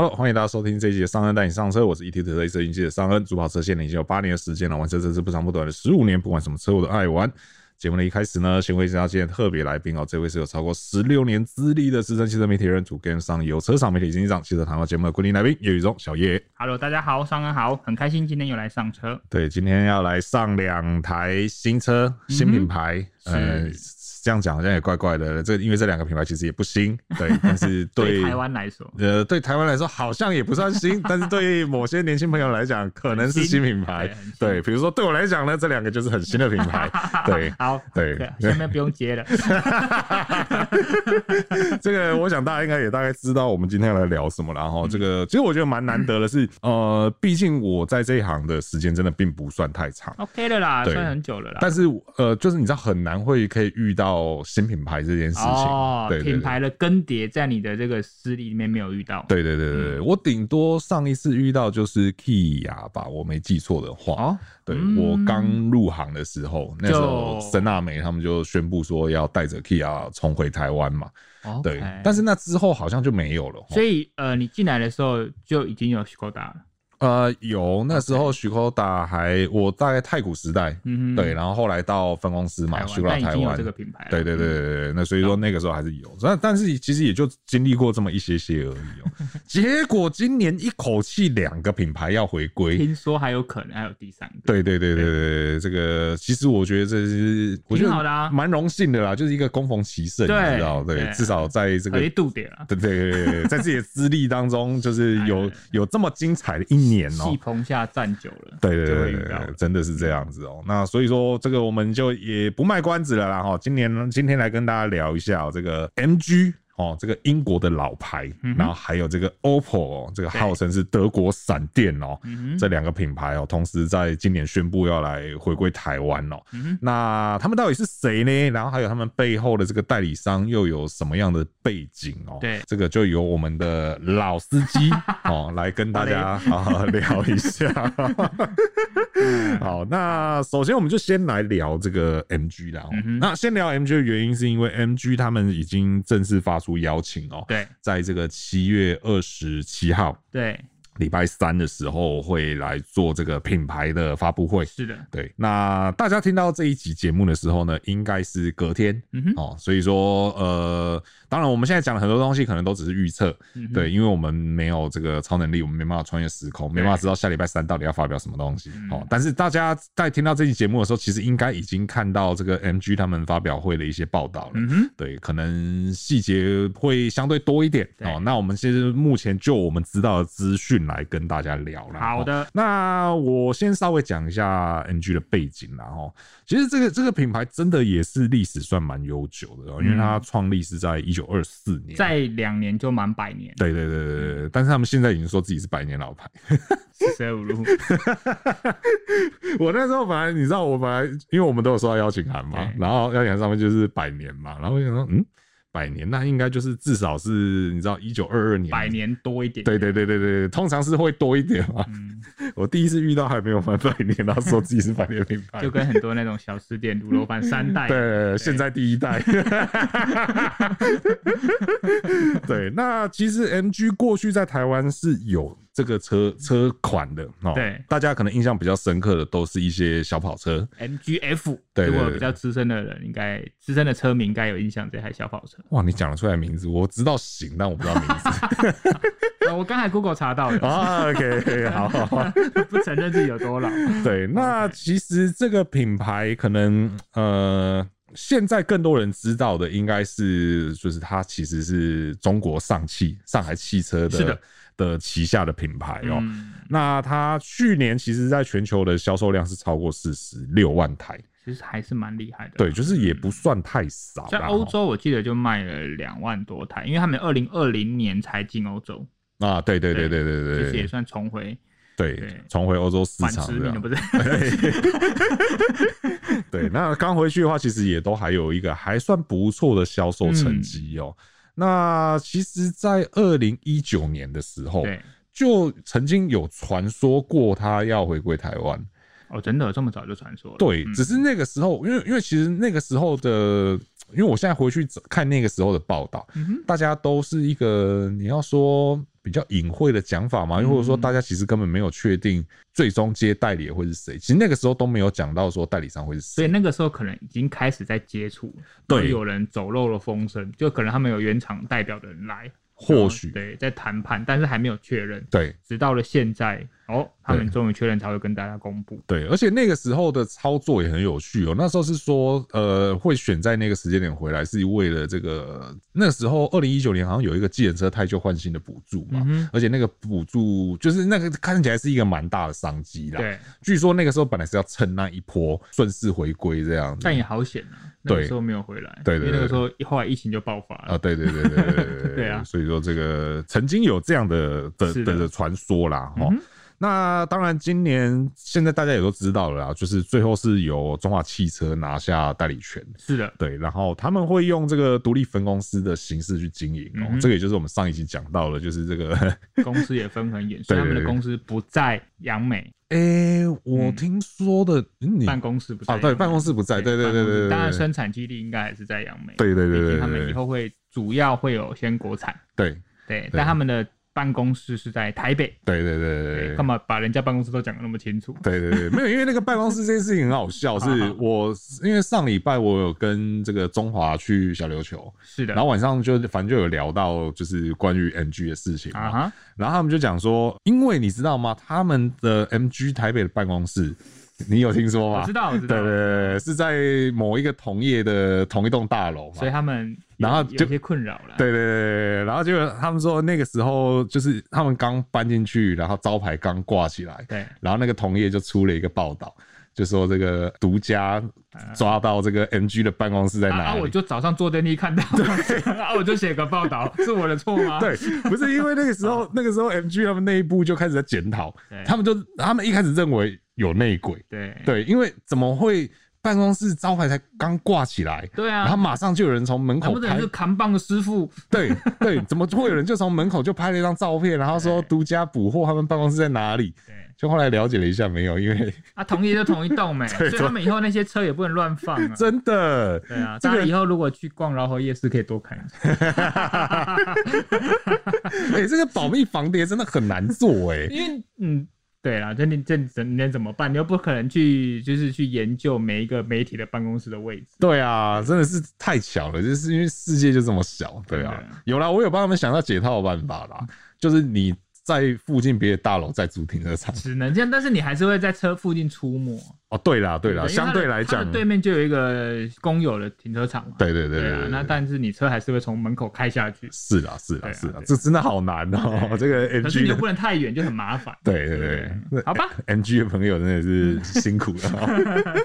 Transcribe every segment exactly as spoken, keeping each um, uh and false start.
Hello， 欢迎大家收听这一集的尚恩带你上车，我是 ETtoday 摄影记者尚恩。主跑车线已经有八年的时间了，玩车真是不长不短的十五年，不管什么车我都爱玩。节目的一开始呢，先会介绍今天特别来宾哦，这位是有超过十六年资历的资深汽车媒体人，主跟上游车厂媒体经济长汽车谈话节目的固定来宾叶宇中小叶。Hello， 大家好，尚恩好，很开心今天又来上车。对，今天要来上两台新车，新品牌，嗯、呃。这样讲好像也怪怪的，这因为这两个品牌其实也不新，对，但是对台湾来说，呃，对台湾来说好像也不算新，但是对某些年轻朋友来讲，可能是新品牌。对，比如说对我来讲呢，这两个就是很新的品牌。对，好，对，下面不用接了。这个我想大家应该也大概知道我们今天要来聊什么了哈。这个其实我觉得蛮难得的是，呃，毕竟我在这一行的时间真的并不算太长 ，OK 的啦，算很久了啦。但是呃，就是你知道很难会可以遇到。到新品牌这件事情，哦、對對對品牌的更迭在你的这个资历里面没有遇到。对对对对，嗯、我顶多上一次遇到就是 Kia 吧，我没记错的话。哦、对、嗯、我刚入行的时候，那时候森纳美他们就宣布说要带着 Kia 重回台湾嘛。Okay, 对，但是那之后好像就没有了。所以呃，你进来的时候就已经有 Skoda 了。呃，有那时候Skoda还我大概太古时代，嗯、对，然后后来到分公司嘛，Skoda台湾这个品牌，对对对对对，那所以说那个时候还是有，但但是其实也就经历过这么一些些而已哦。结果今年一口气两个品牌要回归，听说还有可能还有第三个。对对对对对，这个其实我觉得这是我觉得蛮荣幸的啦，就是一个攻逢其盛，你知道对，至少在这个可以度点了，对对对，在自己的资历当中，就是有有这么精彩的一年。戏棚下站久了，对对 对, 對, 對，真的是这样子哦、喔。那所以说，这个我们就也不卖关子了啦哈。今年今天来跟大家聊一下、喔、这个 M G 哦、喔，这个英国的老牌，嗯、然后还有这个 O P E L、喔、这个号称是德国闪电哦、喔，这两个品牌哦、喔，同时在今年宣布要来回归台湾哦、喔。嗯、那他们到底是谁呢？然后还有他们背后的这个代理商又有什么样的背景哦、喔？对，这个就由我们的老司机。哦，来跟大家好好聊一下。好，那首先我们就先来聊这个 M G 啦。嗯、那先聊 M G 的原因是因为 M G 他们已经正式发出邀请哦、喔。对，在这个七月二十七号，对，礼拜三的时候会来做这个品牌的发布会。是的，对。那大家听到这一集节目的时候呢，应该是隔天。嗯哦，所以说呃。当然，我们现在讲的很多东西可能都只是预测，嗯、对，因为我们没有这个超能力，我们没办法穿越时空，没办法知道下礼拜三到底要发表什么东西。嗯哦、但是大家在听到这期节目的时候，其实应该已经看到这个 M G 他们发表会的一些报道了，嗯、对，可能细节会相对多一点、哦、那我们其实目前就我们知道的资讯来跟大家聊啦。好的、哦，那我先稍微讲一下 M G 的背景啦。哦、其实这个这个品牌真的也是历史算蛮悠久的、哦，因为它创立是在一九。一九二四年，再两年就满百年。对对对对对，但是他们现在已经说自己是百年老牌。十五路，我那时候本来你知道，我本来因为我们都有收到邀请函嘛，然后邀请函上面就是百年嘛，然后我想说，嗯。百年那应该就是至少是你知道一九二二年百年多一点，对对对对对，通常是会多一点嘛。嗯、我第一次遇到还没有满百年，然后说自己是百年品牌，就跟很多那种小吃店卤肉饭三代，对，對现在第一代。对，那其实 M G 过去在台湾是有。这个车车款的、哦、对，大家可能印象比较深刻的都是一些小跑车 M G F， 对，如果比较资深的人应该资深的车迷应该有印象这台小跑车。哇，你讲得出来名字，我知道型，但我不知道名字。我刚才 Google 查到的啊 ，OK， 好，好不承认自己有多老。对，那其实这个品牌可能呃。现在更多人知道的应该是，就是它其实是中国上汽上海汽车 的, 的旗下的品牌哦、喔。嗯、那它去年其实在全球的销售量是超过四十六万台，其实还是蛮厉害的。对，就是也不算太少。在欧洲我记得就卖了两万多台，因为他们二零二零年才进欧洲啊。对对对对对对，其实也算重回。对，重回欧洲市场的，不是？对，那刚回去的话，其实也都还有一个还算不错的销售成绩哦、喔。嗯、那其实，在二零一九年的时候，就曾经有传说过他要回归台湾。哦，真的这么早就传说了？对，嗯、只是那个时候，因为因为其实那个时候的，因为我现在回去看那个时候的报道，嗯、大家都是一个你要说比较隐晦的讲法嘛，又或者说大家其实根本没有确定最终接代理会是谁。其实那个时候都没有讲到说代理商会是谁，所以那个时候可能已经开始在接触，对，有人走漏了风声，就可能他们有原厂代表的人来。或许对，在谈判，但是还没有确认。对，直到了现在，哦，他们终于确认才会跟大家公布。对，而且那个时候的操作也很有趣哦。那时候是说，呃，会选在那个时间点回来，是为了这个那时候二零一九年好像有一个计程车汰旧换新的补助嘛，嗯、而且那个补助就是那个看起来是一个蛮大的商机啦。对，据说那个时候本来是要趁那一波顺势回归这样子，但也好险啊。那个时候没有回来， 對, 对对对，因為那个时候后来疫情就爆发了啊，对对对对对 对, 對, 對啊，所以说这个曾经有这样的的的传说啦，齁。嗯那当然，今年现在大家也都知道了啦，就是最后是由中华汽车拿下代理权，是的，对，然后他们会用这个独立分公司的形式去经营哦、喔，嗯、这个也就是我们上一期讲到了，就是这个公司也分很严，所以他们的公司不在杨美。哎、欸，我听说的，嗯、你办公室不在啊？对，办公室不在，对对对对对。当然，生产基地应该还是在杨美，对对对对，他们以后会主要会有先国产，对 对, 對，但他们的。办公室是在台北，对对对对，干嘛把人家办公室都讲得那么清楚？对对对，没有，因为那个办公室这件事情很好笑，是我因为上礼拜我有跟这个中华去小琉球，是的，然后晚上就反正就有聊到就是关于 M G 的事情嘛，啊、然后他们就讲说，因为你知道吗，他们的 M G 台北的办公室。你有听说吗？我知道，我知道，对对对，是在某一个同业的同一栋大楼嘛，所以他们然后有些困扰了。对对对，然后就他们说那个时候就是他们刚搬进去，然后招牌刚挂起来，对，然后那个同业就出了一个报道。就说这个独家抓到这个 M G 的办公室在哪里？啊，啊我就早上坐电梯看到，啊，我就写个报道，是我的错吗？对，不是因为那个时候，那个时候 M G 他们内部就开始在检讨，他们就他们一开始认为有内鬼，对对，因为怎么会？办公室招牌才刚挂起来，对啊，然后马上就有人从门口拍，那不是扛棒的师傅，对对，怎么会有人就从门口就拍了一张照片，然后说独家捕获他们办公室在哪里？对，就后来了解了一下，没有，因为啊，同一就同一栋没、欸，所以他们以后那些车也不能乱放、啊，真的，对啊，大家以后如果去逛饶河夜市可以多看一下，哎、欸，这个保密防谍真的很难做哎、欸，因为嗯。对啦，这你这你能怎么办？你又不可能去，就是去研究每一个媒体的办公室的位置。对啊，真的是太巧了，就是因为世界就这么小。对啊，有啦，我有帮他们想到解套的办法啦，就是你在附近别的大楼再租停车场，只能这样，但是你还是会在车附近出没。哦，对啦，对啦，对相对来讲，对面就有一个公有的停车场嘛。对对 对, 对, 对啊，那但是你车还是会从门口开下去。是啦，是啦，是啦，这真的好难哦，这个 M G 可是你又不能太远，就很麻烦。对对 对, 对，好吧 ，M G 的朋友真的是辛苦了、哦。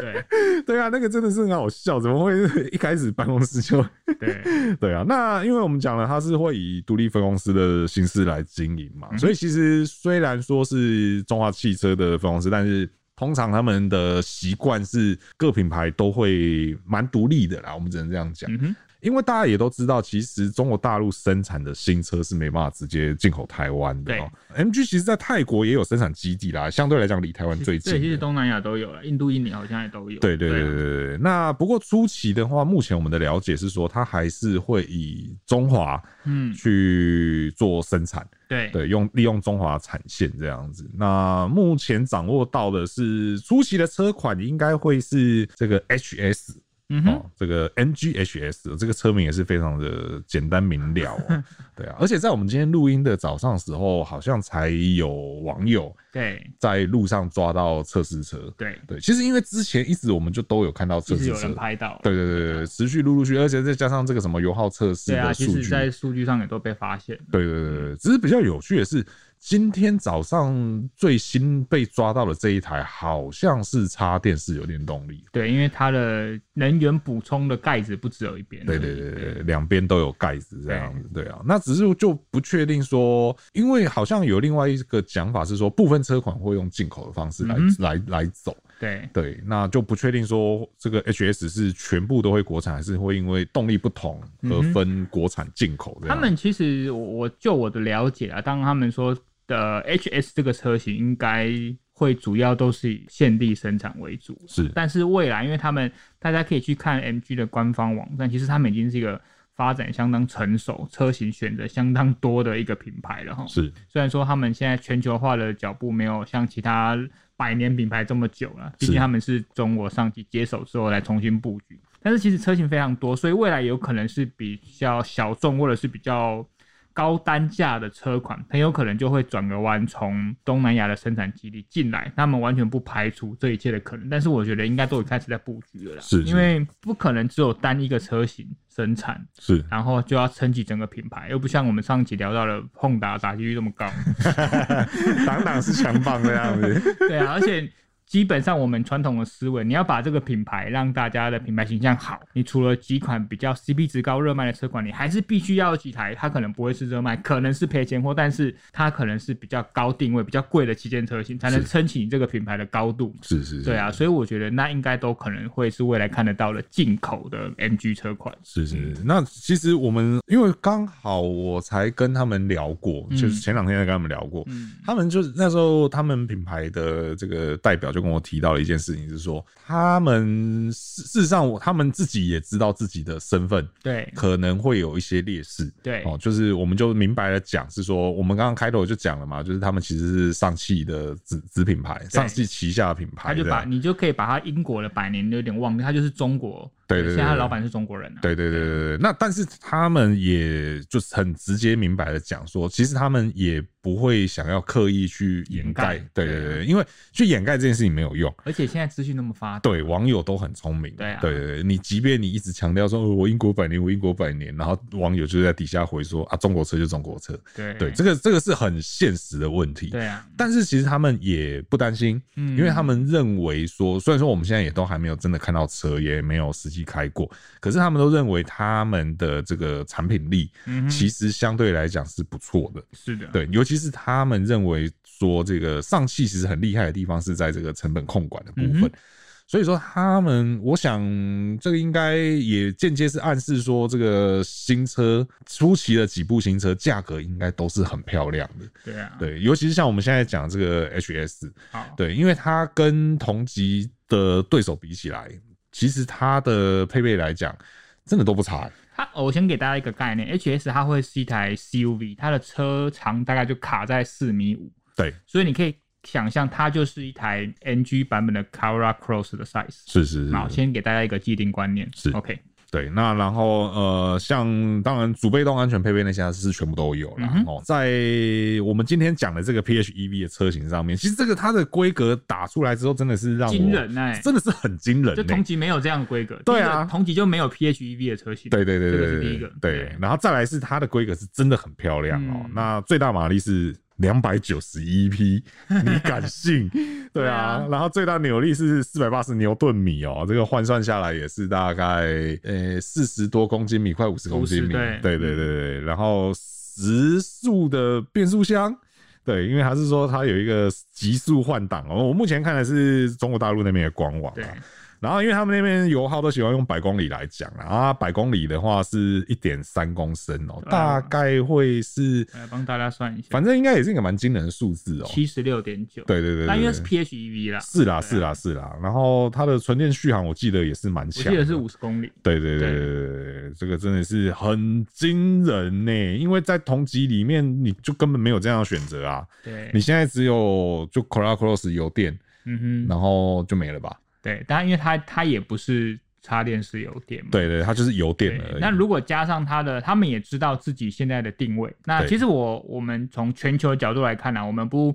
对对啊，那个真的是很好笑，怎么会一开始办公室就对对啊？那因为我们讲了，它是会以独立分公司的形式来经营。嗯、所以其实虽然说是中华汽车的分公司，但是通常他们的习惯是各品牌都会蛮独立的啦，我们只能这样讲。嗯、因为大家也都知道，其实中国大陆生产的新车是没办法直接进口台湾的、喔。M G 其实在泰国也有生产基地啦，相对来讲离台湾最近。对，其实东南亚都有啦，印度、印尼好像也都有。对对对对 对, 對。那不过初期的话，目前我们的了解是说，它还是会以中华嗯去做生产。嗯对对，用利用中华产线这样子。那目前掌握到的是初期的车款应该会是这个 H S， 嗯哼，哦、这个 M G H S 这个车名也是非常的简单明了、哦。对啊，而且在我们今天录音的早上的时候，好像才有网友对在路上抓到测试车。对对，其实因为之前一直我们就都有看到测试车，有人拍到。对对对对，持续陆陆续续，而且再加上这个什么油耗测试的数据，对啊，其实在数据上也都被发现。对对对对，只是比较有趣的是。今天早上最新被抓到的这一台，好像是插电式有电动力。对，因为它的能源补充的盖子不只有一边。对对对，两边都有盖子这样子。对啊，那只是就不确定说，因为好像有另外一个讲法是说，部分车款会用进口的方式来、嗯、来来走。对对，那就不确定说这个 H S 是全部都会国产，还是会因为动力不同而分国产进口这样、嗯。他们其实我就我的了解啊，当他们说的 H S 这个车型应该会主要都是以现地生产为主。是，但是未来因为他们大家可以去看 M G 的官方网站，其实他们已经是一个发展相当成熟、车型选择相当多的一个品牌了齁。是，虽然说他们现在全球化的脚步没有像其他百年品牌这么久了，毕竟他们是中国上汽接手之后来重新布局，但是其实车型非常多，所以未来有可能是比较小众或者是比较高单价的车款，很有可能就会转个弯从东南亚的生产基地进来，他们完全不排除这一切的可能，但是我觉得应该都已开始在布局了啦。是，因为不可能只有单一个车型生产，是，然后就要撑起整个品牌，又不像我们上期聊到了 Honda 打击率这么高，党党是强棒这样子。对啊，而且基本上我们传统的思维，你要把这个品牌让大家的品牌形象好，你除了几款比较 C P 值高热卖的车款，你还是必须要有几台它可能不会是热卖，可能是赔钱货，但是它可能是比较高定位比较贵的旗舰车型，才能撑起你这个品牌的高度。是是是，对啊，所以我觉得那应该都可能会是未来看得到的进口的 M G 车款。是是是，那其实我们因为刚好我才跟他们聊过，就是前两天才跟他们聊过、嗯、他们就是那时候他们品牌的这个代表就跟我提到了一件事情，是说他们事实上他们自己也知道自己的身份对可能会有一些劣势，对、哦、就是我们就明白了讲，是说我们刚刚开头就讲了嘛，就是他们其实是上汽的子品牌，上汽旗下的品牌，他就把你就可以把他英国的百年有点忘记，他就是中国，对对对，现在他老板是中国人、啊、对对对对 对, 對，那但是他们也就是很直接明白的讲说，其实他们也不会想要刻意去掩盖，对对 对, 對，因为去掩盖这件事情没有用，而且现在资讯那么发达，对，网友都很聪明，对、啊、对 对, 對，你即便你一直强调说、哦、我英国百年我英国百年，然后网友就在底下回说啊中国车就中国车，对对，这个这个是很现实的问题，对啊，但是其实他们也不担心、嗯、因为他们认为说，虽然说我们现在也都还没有真的看到车，也没有实际开过，可是他们都认为他们的这个产品力其实相对来讲是不错的，是的，对，尤其是他们认为说这个上汽其实很厉害的地方是在这个成本控管的部分、嗯、所以说他们，我想这个应该也间接是暗示说，这个新车初期的几部新车价格应该都是很漂亮的，对啊，对，尤其是像我们现在讲这个 H S， 对，因为它跟同级的对手比起来，其实它的配备来讲，真的都不差、欸。它，我先给大家一个概念 ，H S 它会是一台 C U V， 它的车长大概就卡在四米五。对，所以你可以想象它就是一台 N G 版本的 Corolla Cross 的 size。是是是。好，先给大家一个既定观念。是 ，OK。对，那然后呃，像当然主被动安全配备那些是全部都有啦、嗯哦、在我们今天讲的这个 P H E V 的车型上面，其实这个它的规格打出来之后，真的是让我惊人哎、欸，真的是很惊人、欸，就同级没有这样的规格，对啊，同级就没有 P H E V 的车型，对对对对对，这个是第一个，对，对，然后再来是它的规格是真的很漂亮哦，嗯、那最大马力是两百九十一匹，你敢信？对啊，然后最大扭力是四百八十牛顿米哦，这个换算下来也是大概呃四十多公斤米，快五十公斤米，对对对对，然后时速的变速箱，对，因为它是说它有一个极速换挡哦，我目前看的是中国大陆那边的官网啊，然后因为他们那边油耗都喜欢用百公里来讲啊，百公里的话是 一点三公升哦、喔，大概会是，我来帮大家算一下，反正应该也是一个蛮惊人的数字哦、喔， 七十六点九， 对对 对, 對，那因为是 P H E V 啦，是啦是啦是啦，然后它的纯电续航我记得也是蛮强，我记得是五十公里，对对对对对，这个真的是很惊人呢、欸，因为在同级里面你就根本没有这样的选择啊，对，你现在只有就 Corolla Cross 油电，嗯哼，然后就没了吧。对，但因为 它, 它也不是插电式油电嘛，对对，它就是油电而已。那如果加上它的，他们也知道自己现在的定位。那其实我我们从全球的角度来看呢、啊，我们不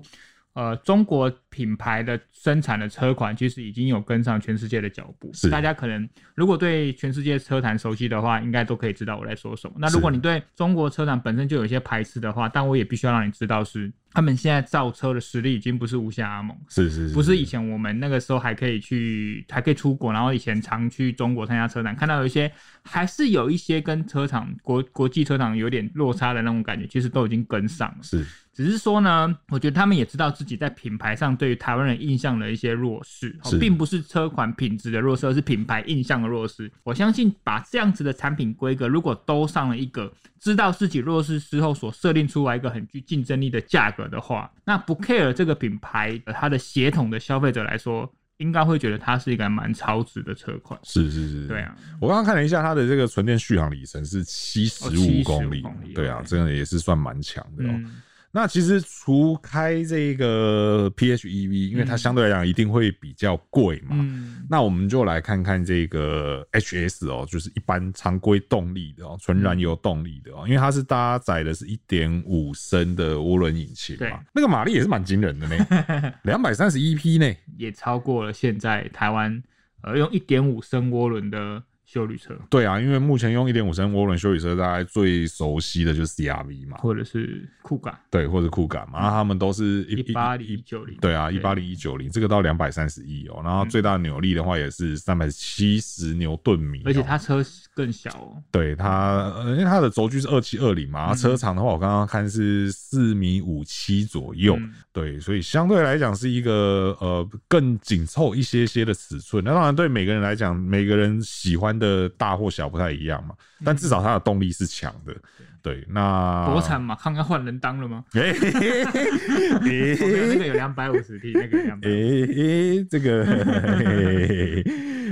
呃中国品牌的生产的车款，其实已经有跟上全世界的脚步。大家可能如果对全世界车坛熟悉的话，应该都可以知道我在说什么。那如果你对中国车坛本身就有一些排斥的话，但我也必须要让你知道是。他们现在造车的实力已经不是无暇阿蒙，是是 是, 是，不是以前我们那个时候还可以去，还可以出国，然后以前常去中国参加车展，看到有一些还是有一些跟车厂国国际车厂有点落差的那种感觉，其实都已经跟上了。是，只是说呢，我觉得他们也知道自己在品牌上对于台湾人印象的一些弱势，哦，并不是车款品质的弱势，而是品牌印象的弱势。我相信把这样子的产品规格如果都上了一个知道自己弱势之后所设定出来一个很具竞争力的价格的话，那不 care 这个品牌它的血统的消费者来说，应该会觉得它是一个蛮超值的车款。是是是，对啊。我刚刚看了一下它的这个纯电续航里程是七十五公里，哦，对啊，这个也是算蛮强的哦。嗯，那其实除开这个 P H E V， 因为它相对来讲一定会比较贵嘛，嗯，那我们就来看看这个 H S 哦，就是一般常规动力的哦，纯燃油动力的哦，因为它是搭载的是 一点五升的涡轮引擎嘛，那个马力也是蛮惊人的呢，两百三十一匹呢，也超过了现在台湾呃用 一点五升涡轮的休旅车。对啊，因为目前用 一点五升涡轮休旅车大家最熟悉的就是 C R V 嘛，或者是酷感，对，或者酷感嘛，嗯，他们都是一百八十、一百九十，对啊， 一百八十、一百九十， 这个到两百三十一哦，然后最大扭力的话也是三百七十牛顿米，哦，而且它车更小哦，对，它因为它的轴距是二七二零嘛，车长的话我刚刚看是四米五七左右，嗯，对，所以相对来讲是一个呃更紧凑一些些的尺寸。那当然对每个人来讲，每个人喜欢的的大或小不太一样嘛，但至少它的动力是强的，嗯，对。那国产嘛，看看换人当了吗？哎，欸欸欸，我觉得那个有两百五十匹，那个有两百五十，欸欸，这个，欸，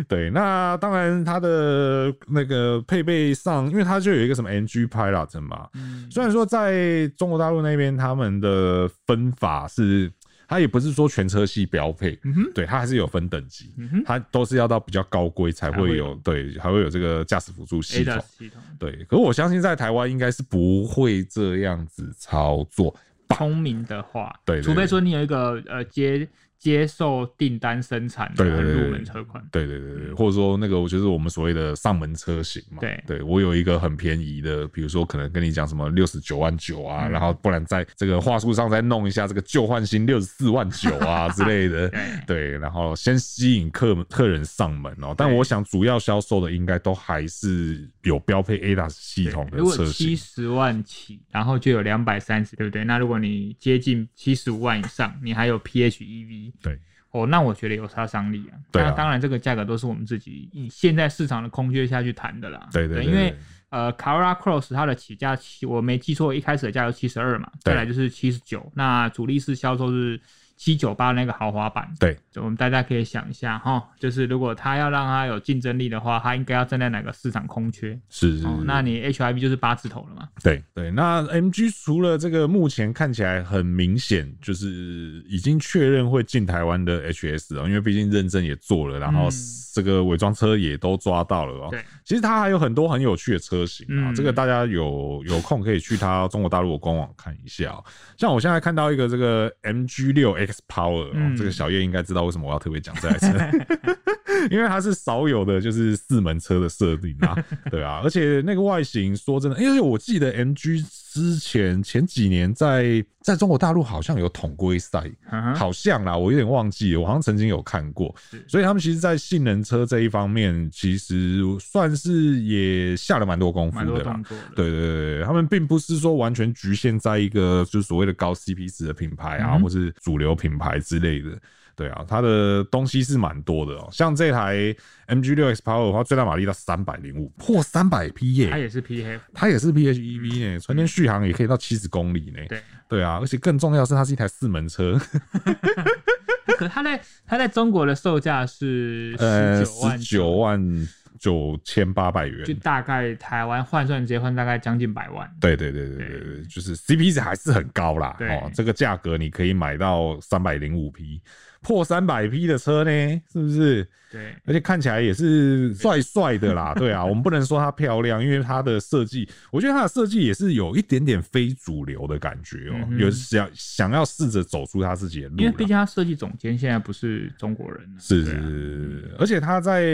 对。那当然它的那个配备上，因为它就有一个什么 M G Pilot 嘛，嗯，虽然说在中国大陆那边他们的分法是，它也不是说全车系标配，嗯，对，它还是有分等级，嗯，它都是要到比较高规才会有，对，还会有这个驾驶辅助系统， 系统，对。可是我相信在台湾应该是不会这样子操作，聪明的话， 对， 對， 對， 對，除非说你有一个呃接接受订单生产的入门车款，对对对 对， 對，或者说那个就是我们所谓的上门车型嘛，对，对，我有一个很便宜的，比如说可能跟你讲什么六十九万九啊，嗯，然后不然在这个话术上再弄一下这个旧换新六十四万九啊之类的，对，然后先吸引客客人上门哦，喔。但我想主要销售的应该都还是有标配 A D A S 系统的车型，如果七十万起，然后就有两百三十，对不对？那如果你接近七十五万以上，你还有 P H E V。对哦，那我觉得有杀伤力啊。对啊，那当然这个价格都是我们自己以现在市场的空缺下去谈的啦。对 对， 对， 对， 对，因为呃 Corolla Cross 它的起价我没记错，一开始的价格七十二嘛，再来就是七十九，那主力是销售是七九八那个豪华版。对，我们大家可以想一下齁，就是如果它要让它有竞争力的话，它应该要站在哪个市场空缺？是， 是， 是，哦，那你 H I V 就是八字头了嘛？对对，那 M G 除了这个目前看起来很明显就是已经确认会进台湾的 H S 哦，因为毕竟认证也做了，然后这个伪装车也都抓到了哦。对，嗯，其实它还有很多很有趣的车型啊，嗯，这个大家有有空可以去它中国大陆的官网看一下哦。像我现在看到一个这个 M G 六 X X Power，哦嗯，这个小叶应该知道为什么我要特别讲这台车，因为它是少有的就是四门车的设定啊，对啊，而且那个外形说真的，因为我记得 M G 之前前几年在在中国大陆好像有统规赛，嗯，好像啦，我有点忘记了，我好像曾经有看过，所以他们其实在性能车这一方面其实算是也下了蛮多功夫的啦，对对对，他们并不是说完全局限在一个就是所谓的高 C P 值的品牌啊，嗯，或是主流品牌之类的，对啊，它的东西是蛮多的哦，像这台 M G 六 X Power 的话，最大马力到三百零五，破三百匹耶，它也是 P H E V， 它也是 P H E V 呢，纯电续航也可以到七十公里呢，对对啊，而且更重要的是它是一台四门车。可它在它在中国的售价是十九万九千八百元，就大概台湾换算直接换大概将近百万。对对对对 对， 對，就是 C P 值还是很高啦。对，哦，这个价格你可以买到三百零五匹，破三百匹的车呢，是不是？对，而且看起来也是帅帅的啦。对啊，我们不能说它漂亮，因为它的设计，我觉得它的设计也是有一点点非主流的感觉哦，喔，嗯，有想想要试着走出它自己的路。因为毕竟它设计总监现在不是中国人，啊，是是是，啊，而且它在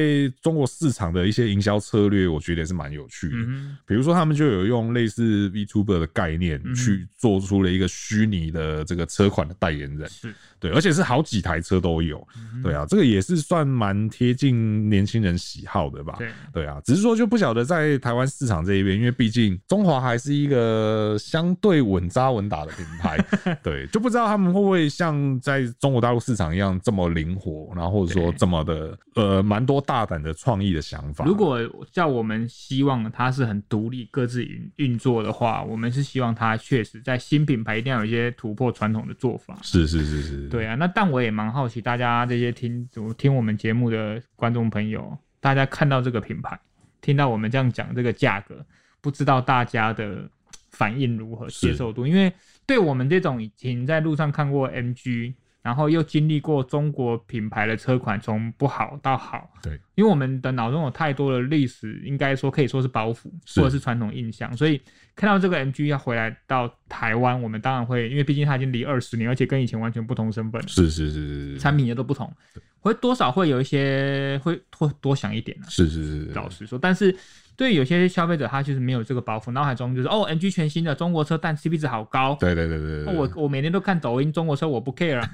中国市场的一些营销策略，我觉得也是蛮有趣的，嗯。比如说他们就有用类似 VTuber 的概念，去做出了一个虚拟的这个车款的代言人，是，对，而且是好几台台车都有。嗯、对啊，这个也是算蛮贴近年轻人喜好的吧？对，对啊，只是说就不晓得在台湾市场这一边，因为毕竟中华还是一个相对稳扎稳打的品牌，对，就不知道他们会不会像在中国大陆市场一样这么灵活，然后或者说这么的呃蛮多大胆的创意的想法。如果叫我们希望它是很独立各自运作的话，我们是希望它确实在新品牌一定要有一些突破传统的做法。是是是是，对啊。那但我也蛮好奇，大家这些听听我们节目的观众朋友，大家看到这个品牌，听到我们这样讲这个价格，不知道大家的反应如何，接受度？因为对我们这种已经在路上看过 M G。然后又经历过中国品牌的车款从不好到好，对，因为我们的脑中有太多的历史，应该说可以说是包袱或者是传统印象，所以看到这个 M G 要回来到台湾，我们当然会，因为毕竟它已经离二十年，而且跟以前完全不同身份，是是是是，产品也都不同，会多少会有一些会多想一点、啊、是是是，老实说，但是对有些消费者他就是没有这个包袱，脑海中就是哦 M G 全新的中国车，但 C P 值好高，对对对 对, 對、哦、我, 我每天都看抖音中国车，我不 care 啊，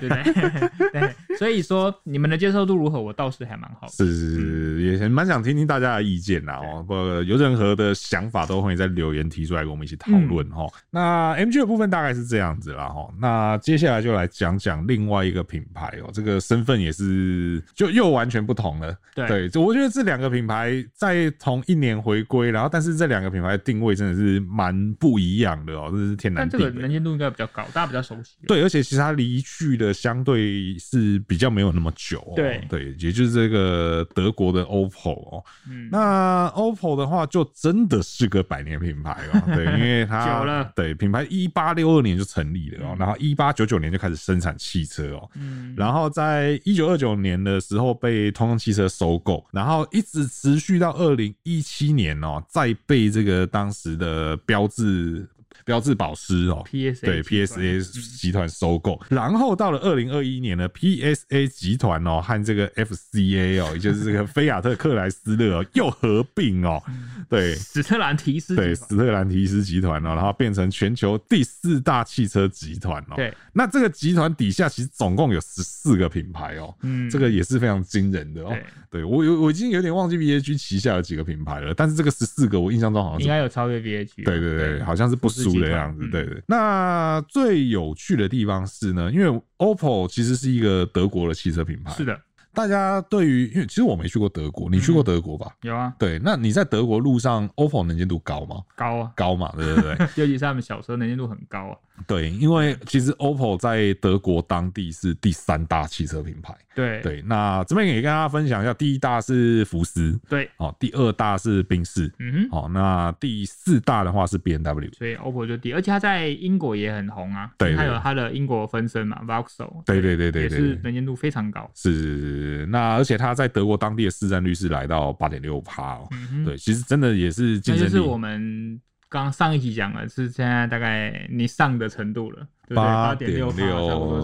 对不 对, 對？所以说你们的接受度如何，我倒是还蛮好的，是是是、嗯、也蛮想听听大家的意见啦、喔、有任何的想法都欢迎在留言提出来跟我们一起讨论、嗯喔、那 M G 的部分大概是这样子啦、喔、那接下来就来讲讲另外一个品牌、喔、这个身份也是就又完全不同了， 对, 對，我觉得这两个品牌在从一年回归，然后但是这两个品牌的定位真的是蛮不一样的哦、喔，这是天南地北。但这个能见度应该比较高，大家比较熟悉。对，而且其实它离去的相对是比较没有那么久、喔。对对，也就是这个德国的 O P E L 哦、喔嗯，那 O P E L 的话就真的是个百年品牌哦、喔，对，因为它久了，对，品牌一八六二年就成立了哦、喔，然后一八九九年就开始生产汽车哦、喔嗯，然后在一九二九年的时候被通用汽车收购，然后一直持续到二零。一七年哦、喔，再被这个当时的标志标志保时哦、喔，对 P S A 集团收购、嗯，然后到了二零二一年呢 ，P S A 集团哦、喔、和这个 F C A 哦、喔，也就是这个菲亚特克莱斯勒、喔、又合并哦、喔，对，史特兰提斯对史特兰提斯集团哦、喔，然后变成全球第四大汽车集团哦、喔，对，那这个集团底下其实总共有十四个品牌哦、喔，嗯，这个也是非常惊人的哦、喔，对我有我已经有点忘记 V H 旗下有几个品牌了，但是这个十四个我印象中好像是应该有超越 V H， 对对对，好像是不输。的样子，对对。那最有趣的地方是呢，因为 O P E L 其实是一个德国的汽车品牌，是的。大家对于，因为其实我没去过德国，你去过德国吧？嗯、有啊。对，那你在德国路上 O P E L 能见度高吗？高啊，高嘛，对对对。尤其是他们小车能见度很高啊。对，因为其实 O P E L 在德国当地是第三大汽车品牌。对对，那这边也跟大家分享一下，第一大是福斯，对，哦，第二大是宾士，嗯哼，哦，那第四大的话是 B M W， 所以 O P E L 就第，而且它在英国也很红啊，对，它有它的英国分身嘛 ，Vauxhall， 对对对 对, 對, 對，也是能见度非常高，是是是。那而且他在德国当地的市占率是来到 百分之八点六、喔嗯、对，其实真的也是竞争力，那就是我们刚上一集讲了，是现在大概你上的程度了，八点六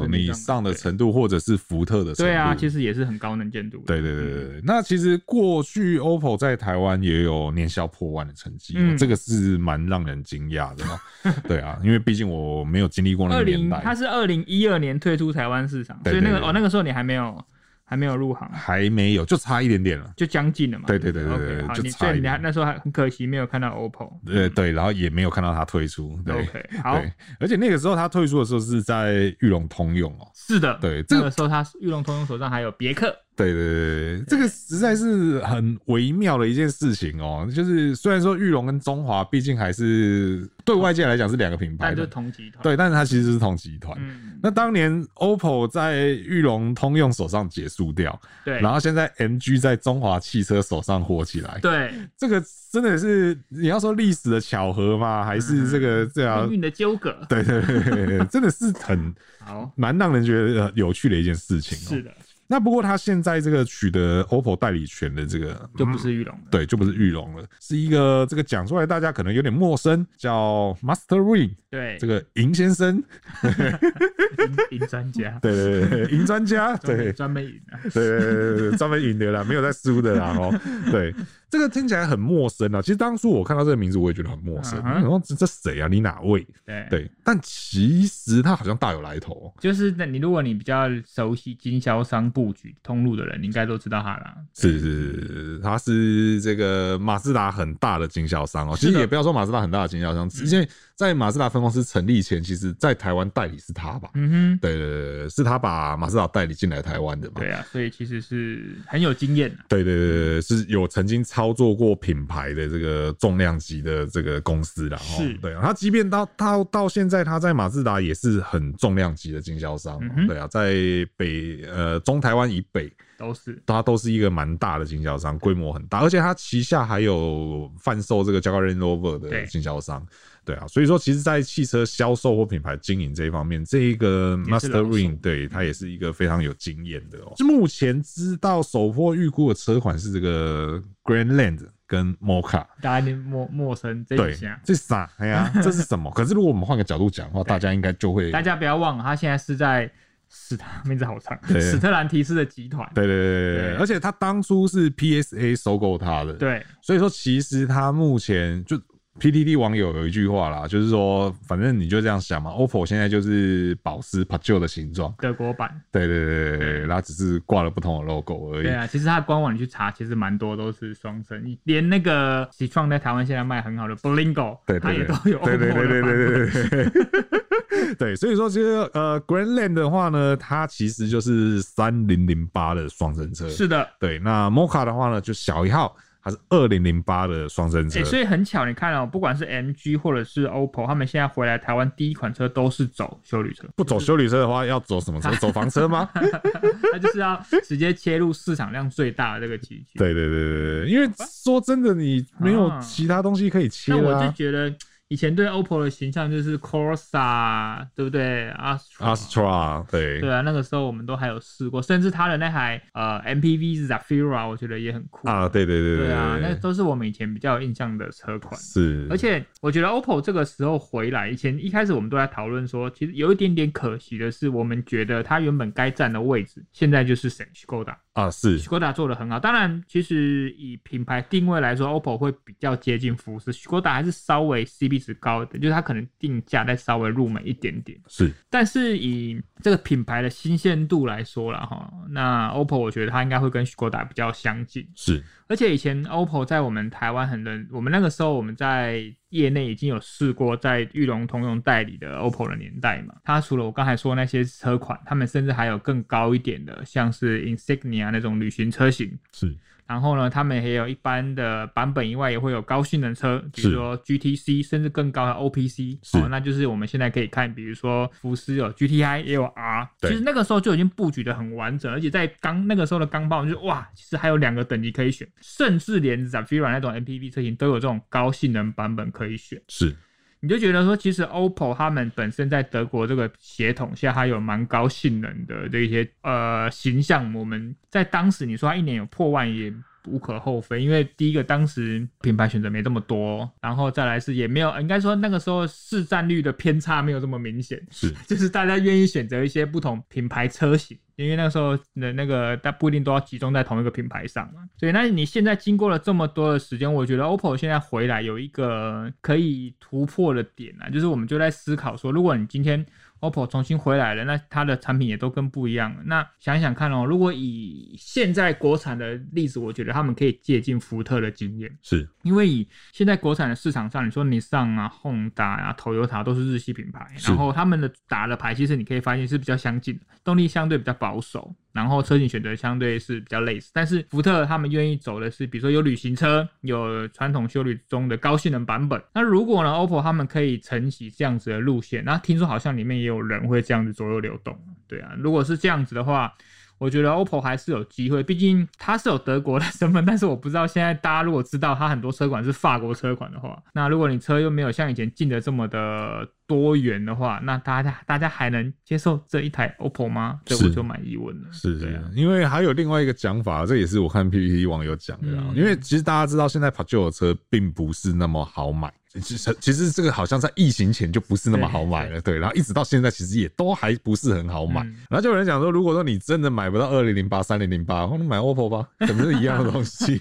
你上的程度，或者是福特的程度，对啊，其实也是很高能见度，对对对对、嗯、那其实过去 O P E L 在台湾也有年销破万的成绩、嗯、这个是蛮让人惊讶的、喔、对啊，因为毕竟我没有经历过那个年代， 二零, 它是二零一二年退出台湾市场，對對對對，所以那个、哦、那个时候你还没有还没有入行，还没有，就差一点点了，就将近了嘛。对对对对对， okay, 好就差一点。你那时候很可惜没有看到 O P E L， 对 对, 對、嗯，然后也没有看到他退出。对， okay, 好對，而且那个时候他退出的时候是在裕隆通用哦、喔。是的，对，这个时候他裕隆通用手上还有别克。对对 对, 對，这个实在是很微妙的一件事情哦、喔。就是虽然说裕隆跟中华毕竟还是对外界来讲是两个品牌，但是同集团。对，但是它其实是同集团、嗯。那当年 O P E L 在裕隆通用手上结束掉，对，然后现在 M G 在中华汽车手上火起来，对，这个真的是你要说历史的巧合吗？还是这个这样命运的纠葛？对对 对, 對，真的是很好，蛮让人觉得有趣的一件事情、喔。是的。那不过他现在这个取得 O P E L 代理权的这个就不是裕隆了、嗯，对，就不是裕隆了，是一个这个讲出来大家可能有点陌生，叫 Master Win， 对，这个银先生，银专家，对对对，银专家，对，专门赢、啊，对对对对，专门赢的啦，没有在输的啦哦，对，这个听起来很陌生啊。其实当初我看到这个名字，我也觉得很陌生。然后、uh huh. 这谁啊？你哪位？ 對, 对，但其实他好像大有来头。就是你如果你比较熟悉经销商布局通路的人，你应该都知道他啦。是是是，他是这个马自达很大的经销商哦、喔。其实也不要说马自达很大的经销商，因为在马自达分公司成立前，其实在台湾代理是他吧？嗯哼，对对对，是他把马自达代理进来台湾的嘛？对啊，所以其实是很有经验、啊。对对对，是有曾经操作过品牌的这个重量级的这个公司啦，是，对啊，他即便到到到现在，他在马自达也是很重量级的经销商，嗯、对啊，在北呃中台湾以北都是，他都是一个蛮大的经销商，规模很大，而且他旗下还有贩售这个 Jaguar Land Rover 的经销商，对, 对啊，所以说其实，在汽车销售或品牌经营这一方面，这一个 Master Win 对他也是一个非常有经验的哦。目前知道首波预估的车款是这个 Grandland 跟 Mokka， 大家陌陌生这一下，这啥？哎呀，这是什么？可是如果我们换个角度讲的话，大家应该就会，大家不要忘了，他现在是在。是他名字好长，史特兰提斯的集团。对对对 对, 對，而且他当初是 P S A 收购他的。对，所以说其实他目前就 P T T 网友有一句话啦，就是说反正你就这样想嘛 ，O P E L 现在就是保时 Pajero 的形状，德国版。对对对对，它只是挂了不同的 logo 而已。对啊，其实它官网你去查，其实蛮多都是双生，连那个Citroën在台湾现在卖很好的 Blingo， 它也都有 O P E L 的版本。对对对对对对。对，所以说其实呃 ，Grandland 的话呢，它其实就是三零零八的双生车。是的，对。那 Mokka 的话呢，就小一号，它是二零零八的双生车、欸。所以很巧，你看哦，不管是 M G 或者是 O P E L， 他们现在回来台湾第一款车都是走休旅车。不走休旅车的话，要走什么车？走房车吗？它就是要直接切入市场量最大的这个集聚。对对对对，因为说真的，你没有其他东西可以切啦、啊。那我就觉得。以前对 O P E L 的形象就是 Corsa， 对不对 ？Astra， Astra， 对对啊，那个时候我们都还有试过，甚至他的那台呃 M P V Zafira， 我觉得也很酷啊，对对对 对, 对啊，那都是我们以前比较有印象的车款。是，而且我觉得 O P E L 这个时候回来，以前一开始我们都在讨论说，其实有一点点可惜的是，我们觉得他原本该站的位置，现在就是谁 Skoda 啊，是 Skoda 做的很好。当然，其实以品牌定位来说 ，O P E L 会比较接近福斯 ，Skoda 还是稍微 C B。一直高的，就是它可能定价再稍微入门一点点，是。但是以这个品牌的新鲜度来说啦，那 O P E L 我觉得它应该会跟 Skoda 比较相近，是。而且以前 O P E L 在我们台湾很冷，我们那个时候我们在业内已经有试过在裕隆通用代理的 O P E L 的年代嘛，它除了我刚才说那些车款，他们甚至还有更高一点的，像是 Insignia 那种旅行车型，是。然后呢，他们也有一般的版本以外，也会有高性能车，比如说 G T C， 甚至更高的 O P C， 哦，那就是我们现在可以看，比如说福斯有 G T I， 也有 R， 其实那个时候就已经布局的很完整，而且在刚那个时候的钢炮，就是哇，其实还有两个等级可以选，甚至连 Zafira 那种 M P V 车型都有这种高性能版本可以选，是。你就觉得说，其实 O P E L 他们本身在德国这个血统下，它有蛮高性能的这一些呃形象。我们在当时你说它一年有破万也无可厚非，因为第一个当时品牌选择没这么多，然后再来是也没有，应该说那个时候市占率的偏差没有这么明显，是，就是大家愿意选择一些不同品牌车型。因为那时候的那个，它不一定都要集中在同一个品牌上嘛，所以那你现在经过了这么多的时间，我觉得 O P E L 现在回来有一个可以突破的点啊，就是我们就在思考说，如果你今天 O P E L 重新回来了，那它的产品也都更不一样了。那想一想看哦，如果以现在国产的例子，我觉得他们可以借鉴福特的经验，是因为以现在国产的市场上，你说 Nissan 啊、Honda 啊、Toyota 都是日系品牌，然后他们的打的牌，其实你可以发现是比较相近的，动力相对比较保守，然后车型选择相对是比较类似，但是福特他们愿意走的是，比如说有旅行车，有传统休旅中的高性能版本。那如果呢 ，O P E L 他们可以承袭这样子的路线，那听说好像里面也有人会这样子左右流动，对啊，如果是这样子的话。我觉得 O P E L 还是有机会，毕竟它是有德国的身份，但是我不知道现在大家如果知道它很多车款是法国车款的话，那如果你车又没有像以前进的这么的多元的话，那大家大家还能接受这一台 O P E L 吗？这我就蛮疑问了。是是、啊，因为还有另外一个讲法，这也是我看 P P T 网友讲的啦，嗯、因为其实大家知道现在 Pajero 车并不是那么好买。其实这个好像在疫情前就不是那么好买了， 对， 對，然后一直到现在其实也都还不是很好买，嗯、然后就有人讲说，如果说你真的买不到二零零八、三零零八，那买 O P E L 吧，可能是一样的东西。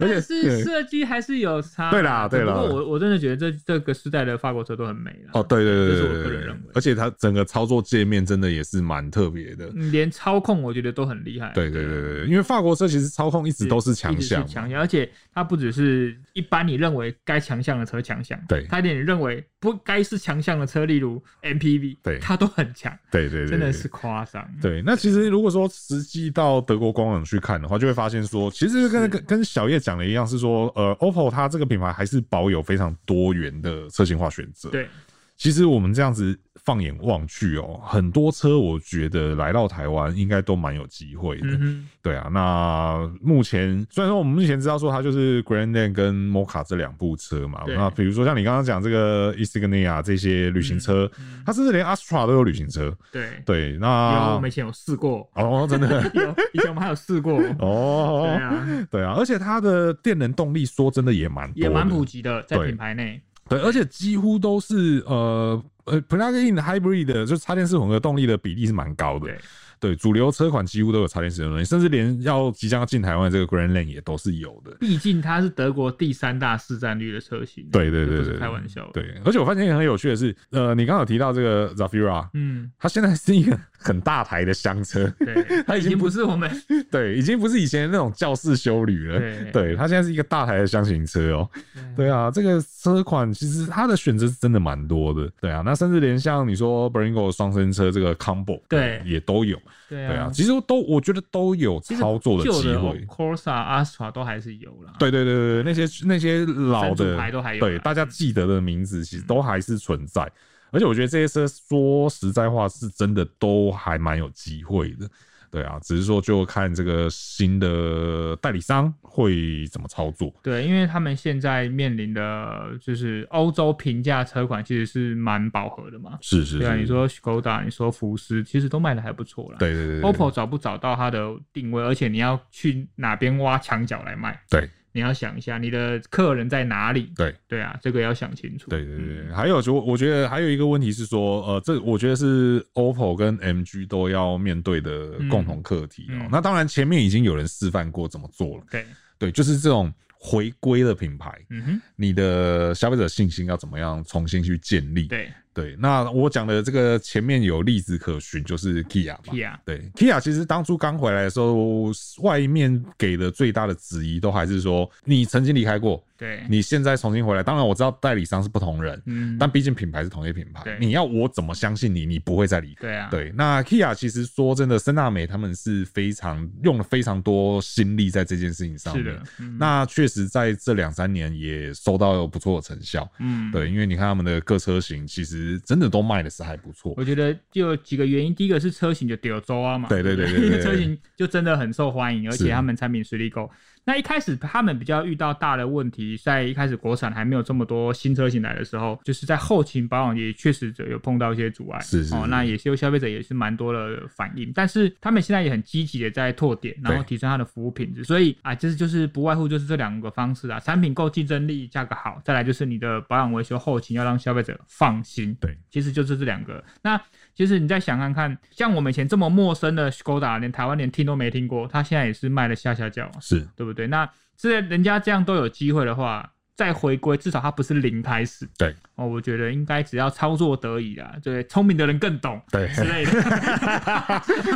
而且是设计还是有差，对啦对啦。不过我我真的觉得这这个时代的法国车都很美啦。哦，对对对对，这是我个人认为。而且它整个操作界面真的也是蛮特别的，连操控我觉得都很厉害。对对对对，因为法国车其实操控一直都是强项，强项，而且它不只是一般你认为该强项的车强项，对，它连你认为不该是强项的车，例如 M P V， 对，它都很强。对对对，真的是夸张。对，那其实如果说实际到德国官网去看的话，就会发现说，其实跟跟小叶讲的一样是说，呃 ，O P E L 它这个品牌还是保有非常多元的车型化选择。对，其实我们这样子放眼望去哦，很多车我觉得来到台湾应该都蛮有机会的。嗯、对啊，那目前虽然说我们目前知道说它就是 Grandland 跟 Mokka 这两部车嘛，那比如说像你刚刚讲这个 Insignia 这些旅行车，嗯嗯、它甚至连 Astra 都有旅行车。对对，那我们以前有试过哦，真的有，以前我们还有试过哦。对啊，对啊，而且它的电能动力说真的也蛮也蛮普及的，在品牌内。对，而且几乎都是呃呃 plug-in hybrid 的，就是插电式混合动力的比例是蛮高的。对，对，主流车款几乎都有插电式混合动力，甚至连要即将要进台湾这个 Grandland 也都是有的。毕竟它是德国第三大市占率的车型，对对对对，不是开玩笑的。对，而且我发现很有趣的是，呃，你刚刚有提到这个 Zafira， 嗯，它现在是一个很大台的厢车，对，它已经不是我们对，已经不是以前那种教室休旅了，对，对，它现在是一个大台的箱型车哦、喔。对啊，这个车款其实它的选择是真的蛮多的，对啊，那甚至连像你说 Blingo 双生车这个 combo， 对，也都有，对啊，其实都我觉得都有操作的机会 ，Corsa、Astra 都还是有啦，对对对对，那些那些老的牌都还有，对，大家记得的名字其实都还是存在。而且我觉得这些车说实在话是真的都还蛮有机会的，对啊，只是说就看这个新的代理商会怎么操作。对，因为他们现在面临的就是欧洲平价车款其实是蛮饱和的嘛，是是是，对啊，你说 Skoda， 你说福斯，其实都卖的还不错啦。对对 对， 對 ，O P E L 找不找到它的定位，而且你要去哪边挖墙角来卖。对。你要想一下你的客人在哪里，对对啊，这个要想清楚。对对对，嗯、还有就我觉得还有一个问题是说，呃，这我觉得是 O P E L 跟 M G 都要面对的共同课题、喔嗯嗯、那当然前面已经有人示范过怎么做了，对对，就是这种回归的品牌，嗯哼，你的消费者信心要怎么样重新去建立？对。对，那我讲的这个前面有例子可循，就是 Kia 嘛。Kia 对 ，Kia 其实当初刚回来的时候，外面给的最大的质疑都还是说，你曾经离开过，对，你现在重新回来。当然我知道代理商是不同人，嗯，但毕竟品牌是同一品牌，你要我怎么相信你，你不会再离开？对啊，对。那 Kia 其实说真的，森纳美他们是非常用了非常多心力在这件事情上面。是的，嗯、那确实在这两三年也收到不错的成效。嗯，对，因为你看他们的各车型其实。真的都卖的是还不错，我觉得就有几个原因，第一个是车型就丢周啊嘛，对对对 对， 對， 對， 對，车型就真的很受欢迎，而且他们产品实力够。那一开始他们比较遇到大的问题，在一开始国产还没有这么多新车型来的时候，就是在后勤保养也确实有碰到一些阻碍，是是是、哦、那也是有消费者也是蛮多的反应，但是他们现在也很积极的在拓点，然后提升它的服务品质，所以啊，这、就是、就是不外乎就是这两个方式啊，产品够竞争力，价格好，再来就是你的保养维修后勤要让消费者放心，对，其实就是这两个。那其实你再想看看，像我们以前这么陌生的 Skoda， 连台湾连听都没听过，它现在也是卖的下下叫，是对不对？对，那现在人家这样都有机会的话，再回归至少它不是零开始。对、哦、我觉得应该只要操作得宜啦，对，聪明的人更懂，对之类的，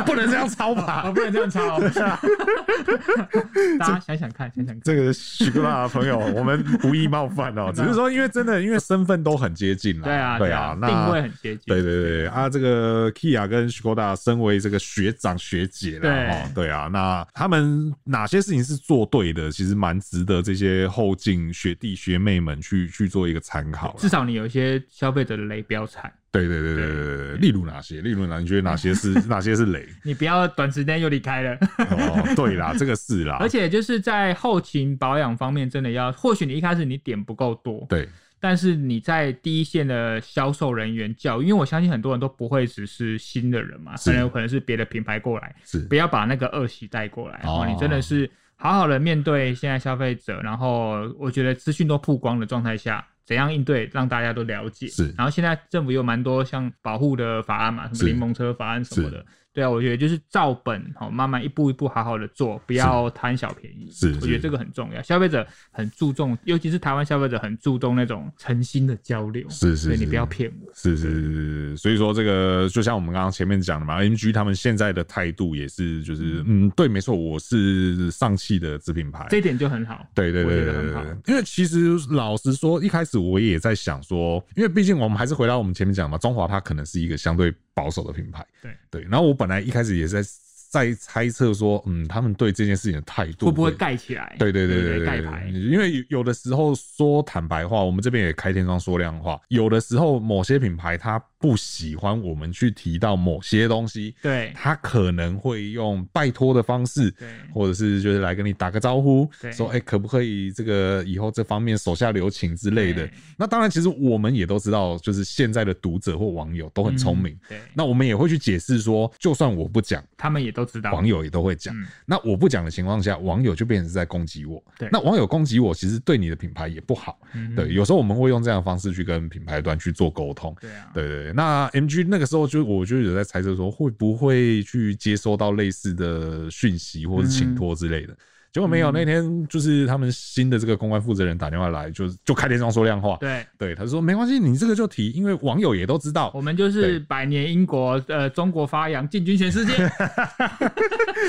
不能这样操吧、哦、不能这样操。大家想想看，想想看这个许哥大的朋友，我们无意冒犯哦，只是说因为真的因为身份都很接近啦，对啊对啊，那定位很接近，对对对啊，这个 Kia 跟许哥大身为这个学长学姐啦，对、哦、对啊，那他们哪些事情是做对的，其实蛮值得这些后进学弟学妹们去去做一个参考，至少你有一些消费者的雷标踩。对对对对对对，例如哪些？例如哪？你觉得哪些是哪些是雷？你不要短时间又离开了。哦，对啦，这个是啦。而且就是在后勤保养方面，真的要，或许你一开始你点不够多，对。但是你在第一线的销售人员教育，因为我相信很多人都不会只是新的人嘛，可能有可能是别的品牌过来，是不要把那个恶习带过来。哦，你真的是。好好的面对现在消费者，然后我觉得资讯都曝光的状态下，怎样应对让大家都了解。是，然后现在政府有蛮多像保护的法案嘛，什么柠檬车法案什么的。对啊，我觉得就是照本、哦、慢慢一步一步好好的做，不要贪小便宜。是，我觉得这个很重要。消费者很注重，尤其是台湾消费者很注重那种诚心的交流。是是，所以你不要骗我。是是是是，所以说这个就像我们刚刚前面讲的嘛 ，M G 他们现在的态度也是就是嗯，对，没错，我是上汽的子品牌，这一点就很好。对对 对, 對, 對, 對, 對, 對, 對，因为其实老实说，一开始我也在想说，因为毕竟我们还是回到我们前面讲嘛，中华它可能是一个相对保守的品牌。对对，然后我本来一开始也是在在猜测说，嗯，他们对这件事情的态度会不会盖起来？对对对对对，盖牌。因为有的时候说坦白话，我们这边也开天窗说亮话，有的时候某些品牌它不喜欢我们去提到某些东西，对，他可能会用拜托的方式，对，或者是就是来跟你打个招呼，说哎、欸，可不可以这个以后这方面手下留情之类的。那当然，其实我们也都知道，就是现在的读者或网友都很聪明、嗯，对，那我们也会去解释说，就算我不讲，他们也都。都知道，网友也都会讲、嗯、那我不讲的情况下，网友就变成是在攻击我。对，那网友攻击我其实对你的品牌也不好、嗯、对，有时候我们会用这样的方式去跟品牌端去做沟通。对啊，对对对。那 M G 那个时候就我就有在猜测说，会不会去接收到类似的讯息或是请托之类的、嗯，结果没有，那天就是他们新的这个公关负责人打电话来，就就开天窗说亮话。对对，他说没关系，你这个就提，因为网友也都知道，我们就是百年英国，呃，中国发扬进军全世界。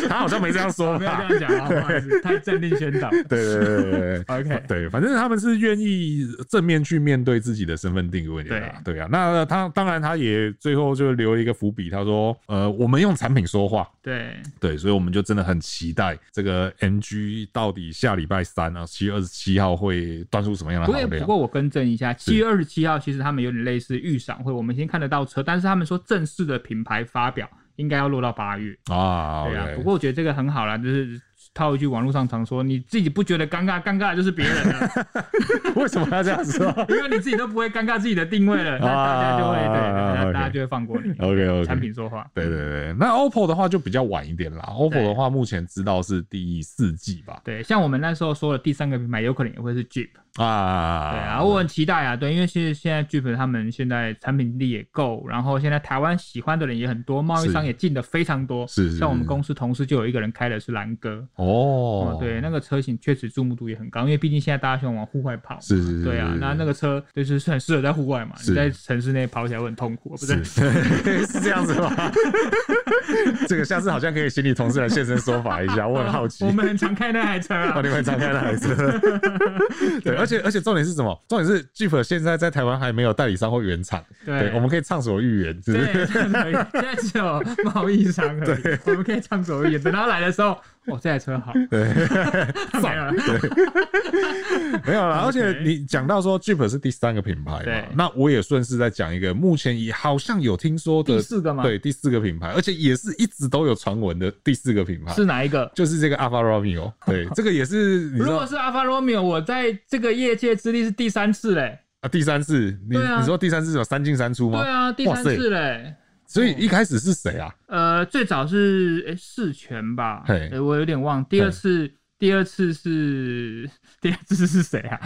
他好像没这样说吧，没有这样讲，不好意思，太正面宣导。对对对对对 ，OK， 对，反正他们是愿意正面去面对自己的身份定位的啦。对啊，那他当然他也最后就留了一个伏笔，他说，呃，我们用产品说话。对对，所以我们就真的很期待这个 M G。到底下礼拜三啊七月二十七号会端出什么样的好料？不过我更正一下，七月二十七号其实他们有点类似预赏会，我们先看得到车，但是他们说正式的品牌发表应该要落到八月啊。对啊， okay. 不过我觉得这个很好啦，就是套一句网络上常说，你自己不觉得尴尬，尴尬的就是别人了。为什么要这样说？因为你自己都不会尴尬自己的定位了，那大家就会、啊、对， okay. 大家就会放过你。OK OK， 产品说话。对对对，那 O P E L 的话就比较晚一点啦。O P E L 的话，目前知道是第四季吧？对，像我们那时候说的第三个品牌，有可能也会是 Jeep。啊，对啊，我很期待啊，对，因为是现在 Jeep 他们现在产品力也够，然后现在台湾喜欢的人也很多，贸易商也进的非常多，是是是，像我们公司同事就有一个人开的是蓝哥，哦、嗯，对，那个车型确实注目度也很高，因为毕竟现在大家喜欢往户外跑，是是 是, 是，对啊，那那个车就是很适合在户外嘛，你在城市内跑起来会很痛苦，不是？ 是, 是这样子吗？这个下次好像可以请你同事来现身说法一下，我很好奇。我们很常开那台车啊，哦、你们很常开那台车，对。而且而且重点是什么？重点是 Jeep 现在在台湾还没有代理商或原厂，对，我们可以畅所欲言，是不是？对，现在只有贸易商而已，我们可以畅所欲言。等他来的时候，哇，这台车好，对，没有了，没有啦。而且你讲到说 Jeep 是第三个品牌嘛，那我也顺势再讲一个，目前也好像有听说的第四个嘛，对，第四个品牌，而且也是一直都有传闻的第四个品牌是哪一个？就是这个 Alfa Romeo， 对，这个也是。如果是 Alfa Romeo， 我在这个。业界之力是第三次嘞、欸、啊，第三次，你、啊、你说第三次有三进三出吗？对啊，第三次嘞、欸，所以一开始是谁啊、嗯？呃，最早是哎世权吧，欸、我有点忘。第二次，第二次是第二次是谁啊？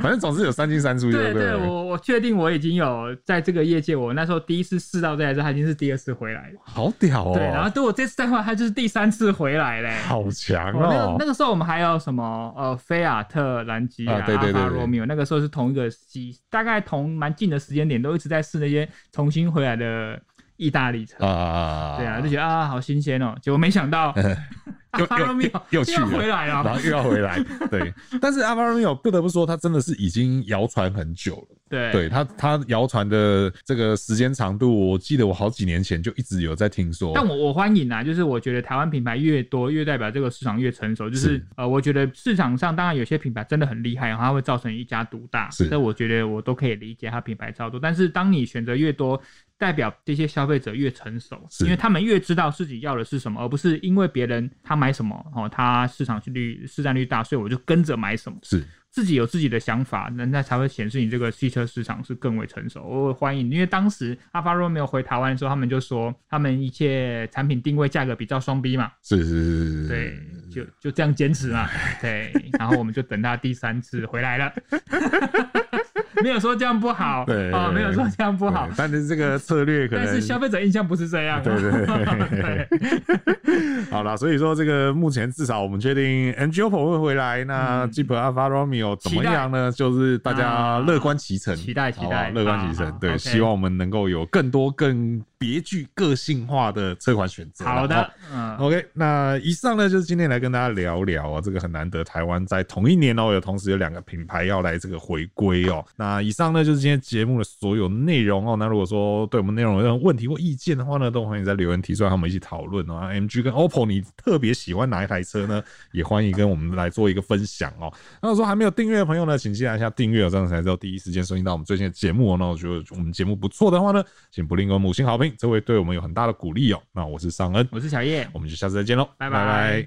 反正总是有三进三出，对对对。對，我我确定我已经有在这个业界，我那时候第一次试到这台车，它已经是第二次回来了，好屌哦！对，然后对我这次再换，它就是第三次回来嘞、欸，好强哦！哦，那個、那个时候我们还有什么呃菲亚特、兰吉亚、阿法罗密欧，那个时候是同一个期，大概同蛮近的时间点，都一直在试那些重新回来的意大利车啊，对啊，就觉得啊好新鲜哦、喔，结果没想到。Alfa Romeo 又去了，回來了，然后又要回来。对，但是 Alfa Romeo 不得不说，它真的是已经谣传很久了。对，对，它它谣传的这个时间长度，我记得我好几年前就一直有在听说。但我我欢迎啊，就是我觉得台湾品牌越多，越代表这个市场越成熟。就是, 是呃，我觉得市场上当然有些品牌真的很厉害，然后它会造成一家独大。是，这我觉得我都可以理解它品牌操作。但是当你选择越多，代表这些消费者越成熟，因为他们越知道自己要的是什么，而不是因为别人他买什么，哦，他市场率市占率大，所以我就跟着买什么。是。自己有自己的想法，那才会显示你这个汽车市场是更为成熟。我欢迎，因为当时Alfa Romeo回台湾的时候，他们就说他们一切产品定位价格比较双 B 嘛，是是是是，对，就就这样坚持嘛，对。然后我们就等他第三次回来了，没有说这样不好，对、哦，没有说这样不好，但是这个策略可能，但是消费者印象不是这样、啊，对对 对, 對。好啦，所以说这个目前至少我们确定 M G O P E L 会回来，那 Jeep Alfa Romeo。怎么样呢？就是大家乐观其成，期待期待，乐观其成。对，希望我们能够有更多更别具个性化的车款选择。好的，嗯 ，OK。那以上呢，就是今天来跟大家聊聊哦，这个很难得，台湾在同一年哦，有同时有两个品牌要来这个回归哦。那以上呢，就是今天节目的所有内容哦。那如果说对我们内容有任何问题或意见的话呢，都欢迎在留言提出来，我们一起讨论哦。M G 跟 O P E L， 你特别喜欢哪一台车呢？也欢迎跟我们来做一个分享哦。那如果说还没有订阅的朋友呢，请记得一下订阅，这样才知道第一时间收听到我们最新的节目哦。那我觉得我们节目不错的话呢，请不吝给我们五星好评，这会对我们有很大的鼓励哦。那我是尚恩，我是小叶，我们就下次再见喽，拜拜。